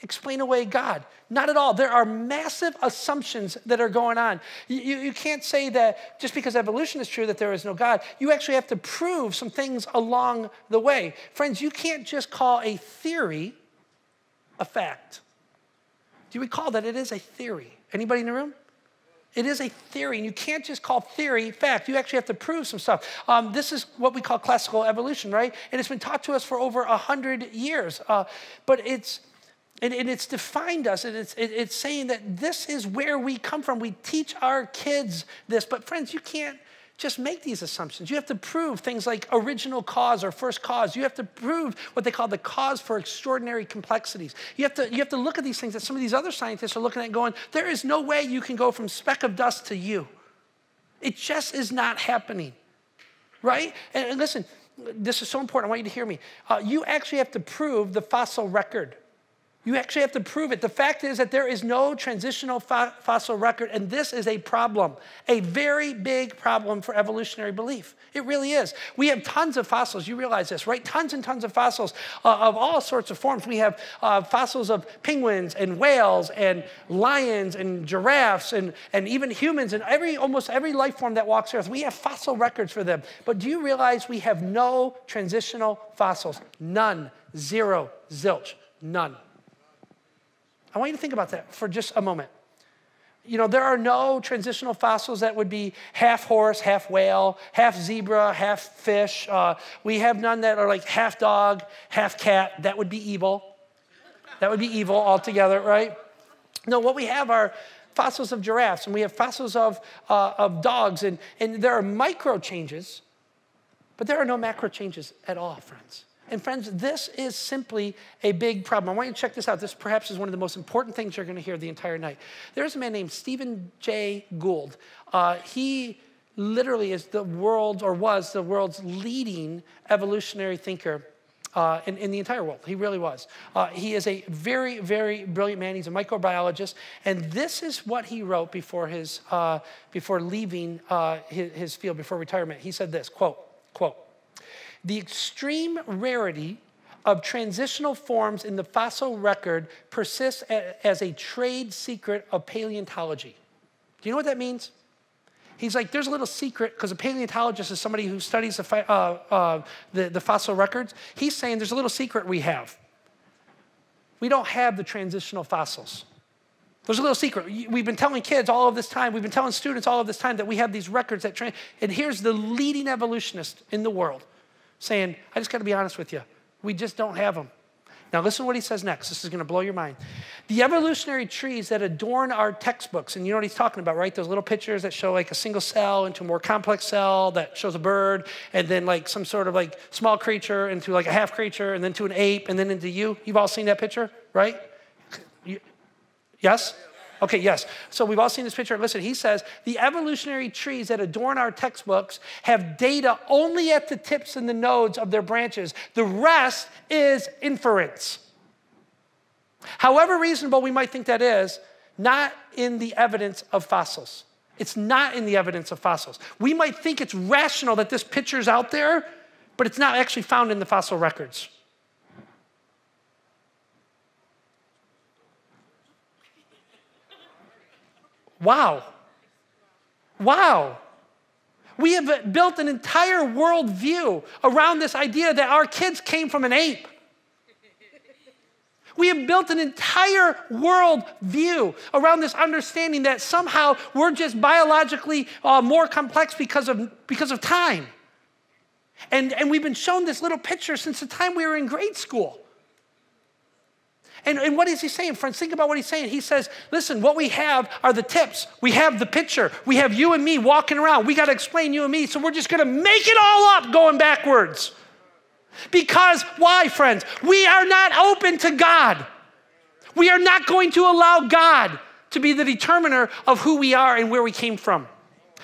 explain away God. Not at all. There are massive assumptions that are going on. You, you, you can't say that just because evolution is true that there is no God. You actually have to prove some things along the way. Friends, you can't just call a theory a fact. Do you recall that it is a theory? Anybody in the room? It is a theory, and you can't just call theory fact. You actually have to prove some stuff. Um, this is what we call classical evolution, right? And it's been taught to us for over a hundred years. Uh, but it's And, and it's defined us, and it's, it, it's saying that this is where we come from. We teach our kids this. But friends, you can't just make these assumptions. You have to prove things like original cause or first cause. You have to prove what they call the cause for extraordinary complexities. You have to, you have to look at these things that some of these other scientists are looking at and going, there is no way you can go from speck of dust to you. It just is not happening, right? And, and listen, this is so important. I want you to hear me. Uh, you actually have to prove the fossil record. You actually have to prove it. The fact is that there is no transitional fo fossil record, and this is a problem, a very big problem for evolutionary belief. It really is. We have tons of fossils. You realize this, right? Tons and tons of fossils uh, of all sorts of forms. We have uh, fossils of penguins and whales and lions and giraffes and, and even humans and every, almost every life form that walks the earth. We have fossil records for them. But do you realize we have no transitional fossils? None. Zero. Zilch. None. I want you to think about that for just a moment. You know, there are no transitional fossils that would be half horse, half whale, half zebra, half fish. Uh, we have none that are like half dog, half cat. That would be evil. That would be evil altogether, right? No, what we have are fossils of giraffes, and we have fossils of, uh, of dogs, and, and there are micro changes, but there are no macro changes at all, friends. And friends, this is simply a big problem. I want you to check this out. This perhaps is one of the most important things you're going to hear the entire night. There's a man named Stephen Jay Gould. Uh, he literally is the world's, or was the world's leading evolutionary thinker uh, in, in the entire world. He really was. Uh, he is a very, very brilliant man. He's a microbiologist. And this is what he wrote before, his, uh, before leaving uh, his, his field, before retirement. He said this, quote, quote, "The extreme rarity of transitional forms in the fossil record persists as a trade secret of paleontology." Do you know what that means? He's like, there's a little secret, because a paleontologist is somebody who studies the, uh, uh, the, the fossil records. He's saying there's a little secret we have. We don't have the transitional fossils. There's a little secret. We've been telling kids all of this time, we've been telling students all of this time that we have these records that train. And here's the leading evolutionist in the world, saying, I just got to be honest with you. We just don't have them. Now listen to what he says next. This is going to blow your mind. "The evolutionary trees that adorn our textbooks," and you know what he's talking about, right? Those little pictures that show like a single cell into a more complex cell that shows a bird, and then like some sort of like small creature into like a half creature, and then to an ape, and then into you. You've all seen that picture, right? You, yes? Okay, yes. So we've all seen this picture. Listen, he says, "The evolutionary trees that adorn our textbooks have data only at the tips and the nodes of their branches. The rest is inference. However reasonable we might think that is, not in the evidence of fossils." It's not in the evidence of fossils. We might think it's rational that this picture's out there, but it's not actually found in the fossil records. Wow. Wow. We have built an entire worldview around this idea that our kids came from an ape. We have built an entire worldview around this understanding that somehow we're just biologically uh, more complex because of, because of time. And, and we've been shown this little picture since the time we were in grade school. And, and what is he saying, friends? Think about what he's saying. He says, listen, what we have are the tips. We have the picture. We have you and me walking around. We got to explain you and me, so we're just going to make it all up going backwards. Because why, friends? We are not open to God. We are not going to allow God to be the determiner of who we are and where we came from.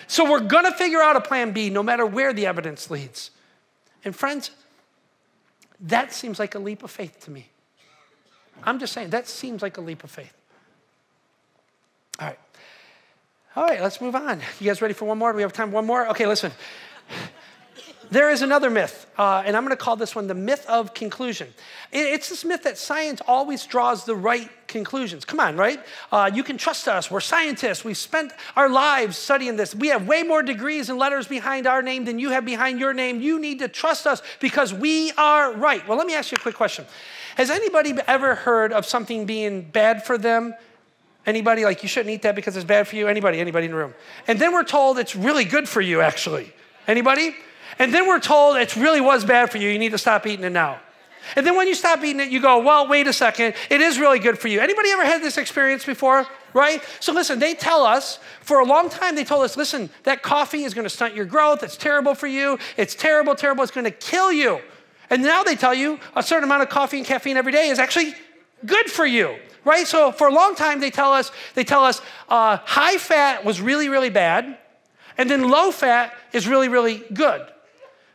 So we're going to figure out a plan B no matter where the evidence leads. And friends, that seems like a leap of faith to me. I'm just saying, that seems like a leap of faith. All right. All right, let's move on. You guys ready for one more? Do we have time? One more? Okay, listen. There is another myth, uh, and I'm going to call this one the myth of conclusion. It, it's this myth that science always draws the right conclusions. Come on, right? Uh, you can trust us. We're scientists. We've spent our lives studying this. We have way more degrees and letters behind our name than you have behind your name. You need to trust us because we are right. Well, let me ask you a quick question. Has anybody ever heard of something being bad for them? Anybody? Like, you shouldn't eat that because it's bad for you? Anybody? Anybody in the room? And then we're told it's really good for you, actually. Anybody? And then we're told it really was bad for you. You need to stop eating it now. And then when you stop eating it, you go, well, wait a second. It is really good for you. Anybody ever had this experience before? Right? So listen, they tell us, for a long time, they told us, listen, that coffee is going to stunt your growth. It's terrible for you. It's terrible, terrible. It's going to kill you. And now they tell you a certain amount of coffee and caffeine every day is actually good for you. Right? So for a long time, they tell us, they tell us uh, high fat was really, really bad. And then low fat is really, really good.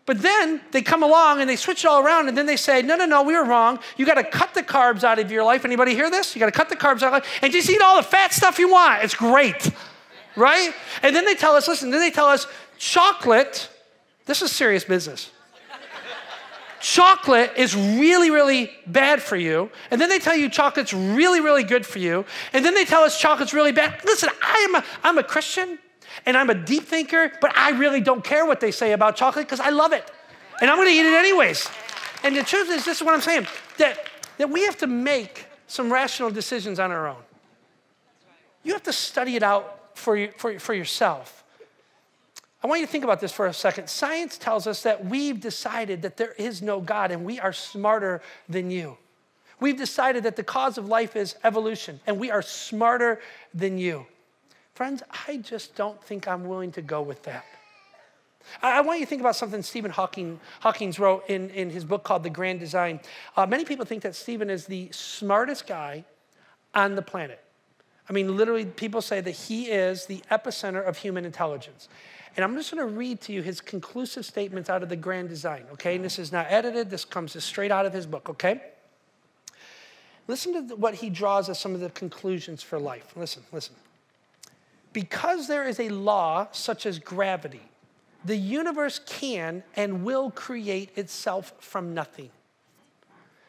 But then they come along and they switch it all around, and then they say, no, no, no, we were wrong. You got to cut the carbs out of your life. Anybody hear this? You got to cut the carbs out of your life and just eat all the fat stuff you want. It's great, right? And then they tell us, listen, then they tell us chocolate, this is serious business. Chocolate is really, really bad for you. And then they tell you chocolate's really, really good for you. And then they tell us chocolate's really bad. Listen, I am a, I'm a Christian. And I'm a deep thinker, but I really don't care what they say about chocolate because I love it. And I'm going to eat it anyways. And the truth is, this is what I'm saying, that, that we have to make some rational decisions on our own. You have to study it out for, you, for, for yourself. I want you to think about this for a second. Science tells us that we've decided that there is no God and we are smarter than you. We've decided that the cause of life is evolution and we are smarter than you. Friends, I just don't think I'm willing to go with that. I, I want you to think about something Stephen Hawking Hawking's wrote in, in his book called The Grand Design. Uh, many people think that Stephen is the smartest guy on the planet. I mean, literally, people say that he is the epicenter of human intelligence. And I'm just going to read to you his conclusive statements out of The Grand Design, okay? And this is not edited. This comes just straight out of his book, okay? Listen to what he draws as some of the conclusions for life. Listen, listen. Because there is a law such as gravity, the universe can and will create itself from nothing.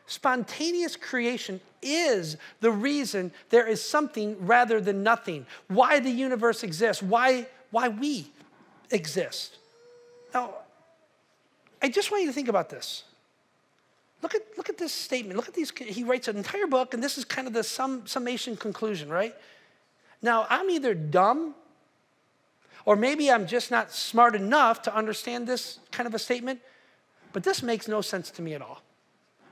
Spontaneous creation is the reason there is something rather than nothing. Why the universe exists, why, why we exist. Now, I just want you to think about this. Look at, look at this statement. Look at these, he writes an entire book, and this is kind of the sum, summation conclusion, right? Now, I'm either dumb or maybe I'm just not smart enough to understand this kind of a statement, but this makes no sense to me at all.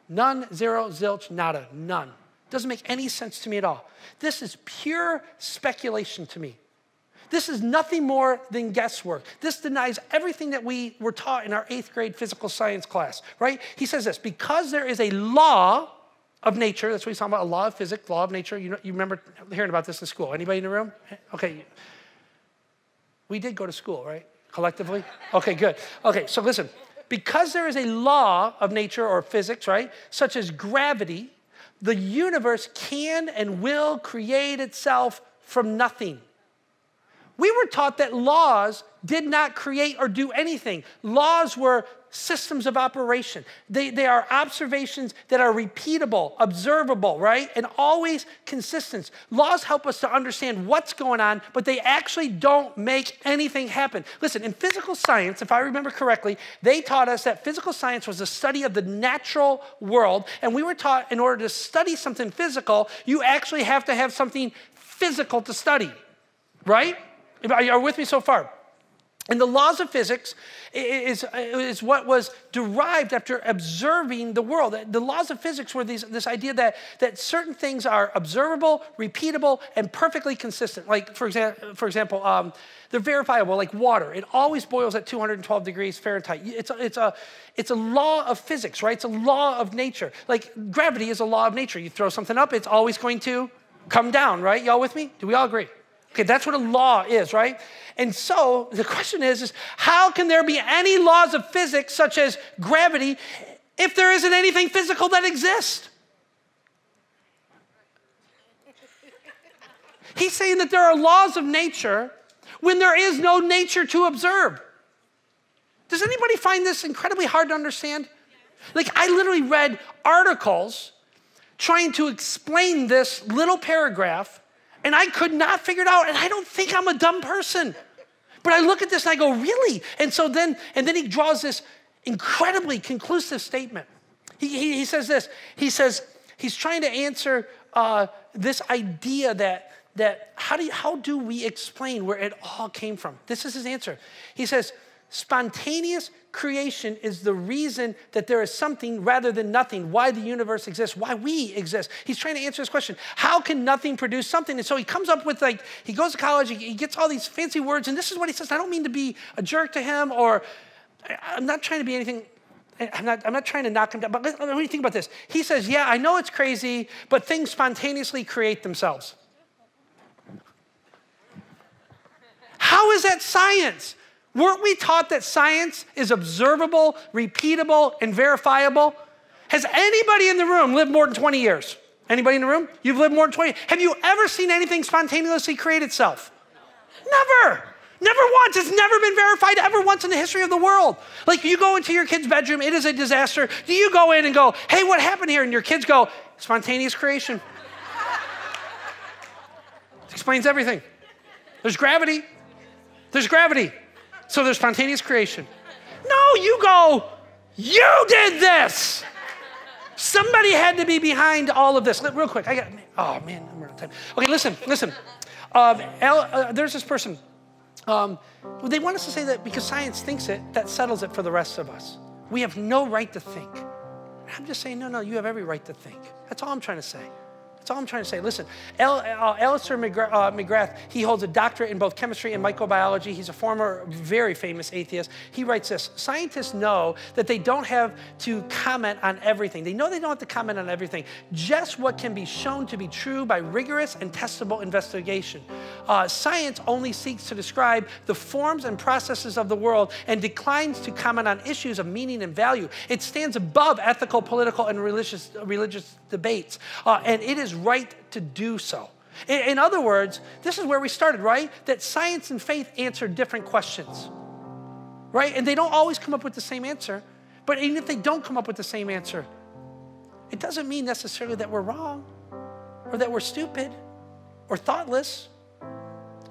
None, zero, zilch, nada, none. Doesn't make any sense to me at all. This is pure speculation to me. This is nothing more than guesswork. This denies everything that we were taught in our eighth grade physical science class, right? He says this, because there is a law of nature, that's what he's talking about, a law of physics, law of nature. You know, you remember hearing about this in school. Anybody in the room? Okay. We did go to school, right? Collectively? Okay, good. Okay, so listen. Because there is a law of nature or physics, right, such as gravity, the universe can and will create itself from nothing. We were taught that laws did not create or do anything. Laws were systems of operation. They, they are observations that are repeatable, observable, right? And always consistent. Laws help us to understand what's going on, but they actually don't make anything happen. Listen, in physical science, if I remember correctly, they taught us that physical science was the study of the natural world. And we were taught in order to study something physical, you actually have to have something physical to study, right? Are you with me so far? And the laws of physics is, is what was derived after observing the world. The laws of physics were these, this idea that, that certain things are observable, repeatable, and perfectly consistent. Like, for, exa for example, um, they're verifiable, like water. It always boils at two hundred twelve degrees Fahrenheit. It's a, it's, a, it's a law of physics, right? It's a law of nature. Like, gravity is a law of nature. You throw something up, it's always going to come down, right? Y'all with me? Do we all agree? Okay, that's what a law is, right? And so the question is, is how can there be any laws of physics such as gravity if there isn't anything physical that exists? He's saying that there are laws of nature when there is no nature to observe. Does anybody find this incredibly hard to understand? Like, I literally read articles trying to explain this little paragraph, and I could not figure it out, and I don't think I'm a dumb person. But I look at this and I go, really? And so then, and then he draws this incredibly conclusive statement. He, he, he says this, he says, he's trying to answer uh, this idea that, that how, do you, how do we explain where it all came from? This is his answer. He says, spontaneous creation is the reason that there is something rather than nothing, why the universe exists, why we exist. He's trying to answer this question. How can nothing produce something? And so he comes up with, like, he goes to college, he gets all these fancy words, and this is what he says. I don't mean to be a jerk to him, or I'm not trying to be anything, I'm not, I'm not trying to knock him down, but when you think about this, he says, yeah, I know it's crazy, but things spontaneously create themselves. How is that science? Weren't we taught that science is observable, repeatable, and verifiable? Has anybody in the room lived more than twenty years? Anybody in the room? You've lived more than twenty years. Have you ever seen anything spontaneously create itself? Never. Never once. It's never been verified ever once in the history of the world. Like, you go into your kid's bedroom, it is a disaster. Do you go in and go, hey, what happened here? And your kids go, spontaneous creation. It explains everything. There's gravity. There's gravity. So there's spontaneous creation. No, you go, you did this. Somebody had to be behind all of this. Real quick, I got, oh man, I'm out of time. Okay, listen, listen. Uh, Al, uh, there's this person. Um, they want us to say that because science thinks it, that settles it for the rest of us. We have no right to think. I'm just saying, no, no, you have every right to think. That's all I'm trying to say. That's all I'm trying to say. Listen, Al, uh, Alister McGrath, uh, McGrath, he holds a doctorate in both chemistry and microbiology. He's a former very famous atheist. He writes this: scientists know that they don't have to comment on everything. They know they don't have to comment on everything. Just what can be shown to be true by rigorous and testable investigation. Uh, science only seeks to describe the forms and processes of the world and declines to comment on issues of meaning and value. It stands above ethical, political, and religious, religious debates, uh, and it is right to do so. In, in other words, this is where we started, right? That science and faith answer different questions, right? And they don't always come up with the same answer, but even if they don't come up with the same answer, it doesn't mean necessarily that we're wrong or that we're stupid or thoughtless.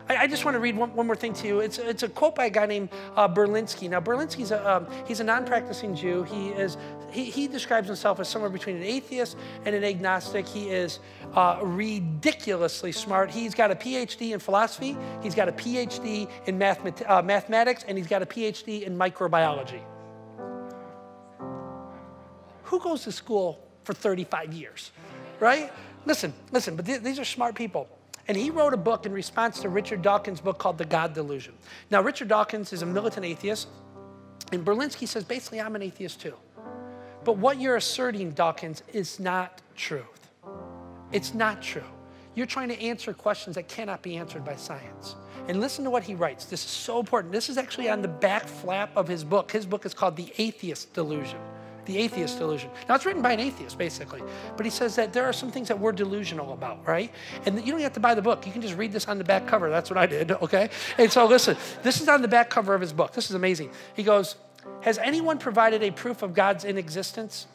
I, I just want to read one, one more thing to you. It's, it's a quote by a guy named uh, Berlinski. Now, Berlinski's a, um, he's a non-practicing Jew. He is He, he describes himself as somewhere between an atheist and an agnostic. He is uh, ridiculously smart. He's got a P H D in philosophy. He's got a P H D in mathemat uh, mathematics, and he's got a P H D in microbiology. Who goes to school for thirty-five years, right? Listen, listen, but th these are smart people. And he wrote a book in response to Richard Dawkins' book called The God Delusion. Now, Richard Dawkins is a militant atheist, and Berlinski says, basically, I'm an atheist too. But what you're asserting, Dawkins, is not truth. It's not true. You're trying to answer questions that cannot be answered by science. And listen to what he writes. This is so important. This is actually on the back flap of his book. His book is called The Atheist Delusion. The Atheist Delusion. Now, it's written by an atheist, basically. But he says that there are some things that we're delusional about, right? And you don't have to buy the book. You can just read this on the back cover. That's what I did, okay? And so listen, this is on the back cover of his book. This is amazing. He goes, has anyone provided a proof of God's inexistence?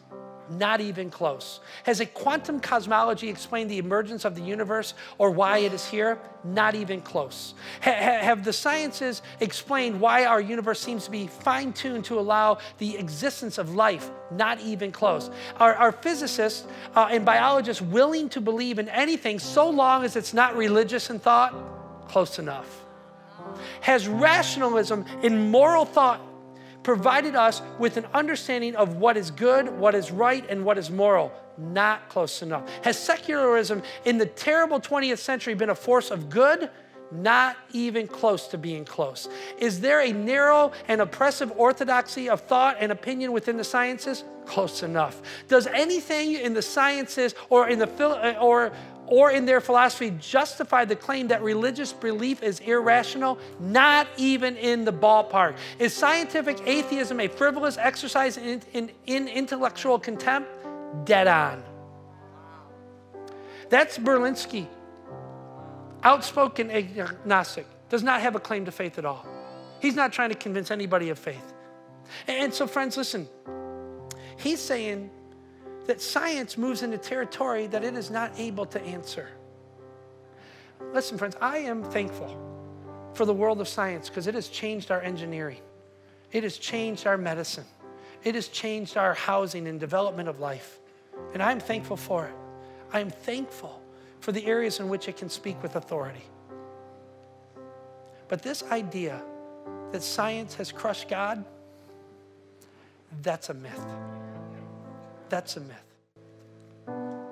Not even close. Has a quantum cosmology explained the emergence of the universe or why it is here? Not even close. Ha have the sciences explained why our universe seems to be fine-tuned to allow the existence of life? Not even close. Are, are physicists uh, and biologists willing to believe in anything so long as it's not religious in thought? Close enough. Has rationalism in moral thought provided us with an understanding of what is good, what is right, and what is moral? Not close enough. Has secularism in the terrible twentieth century been a force of good? Not even close to being close. Is there a narrow and oppressive orthodoxy of thought and opinion within the sciences? Close enough. Does anything in the sciences or in the or or in their philosophy justify the claim that religious belief is irrational? Not even in the ballpark. Is scientific atheism a frivolous exercise in, in, in intellectual contempt? Dead on. That's Berlinski. Outspoken agnostic. Does not have a claim to faith at all. He's not trying to convince anybody of faith. And, and so friends, listen. He's saying that science moves into territory that it is not able to answer. Listen, friends, I am thankful for the world of science because it has changed our engineering. It has changed our medicine. It has changed our housing and development of life. And I'm thankful for it. I'm thankful for the areas in which it can speak with authority. But this idea that science has crushed God, that's a myth. That's a myth.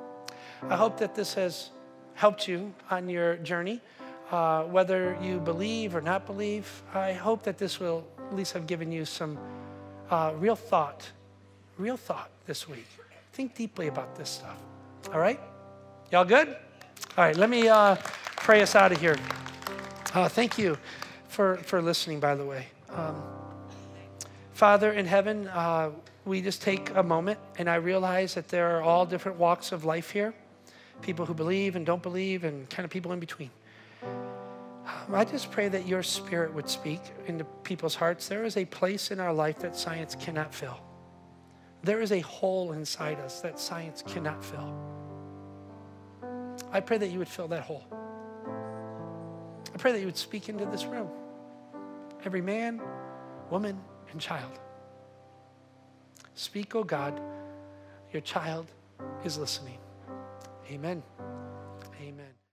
I hope that this has helped you on your journey. Uh, whether you believe or not believe, I hope that this will at least have given you some uh, real thought, real thought this week. Think deeply about this stuff. All right? Y'all good? All right, let me uh, pray us out of here. Uh, thank you for, for listening, by the way. Um, Father in heaven, uh, we just take a moment, and I realize that there are all different walks of life here. People who believe and don't believe, and kind of people in between. Um, I just pray that your spirit would speak into people's hearts. There is a place in our life that science cannot fill. There is a hole inside us that science cannot fill. I pray that you would fill that hole. I pray that you would speak into this room. Every man, woman, and child. Speak, O God, your child is listening. Amen. Amen.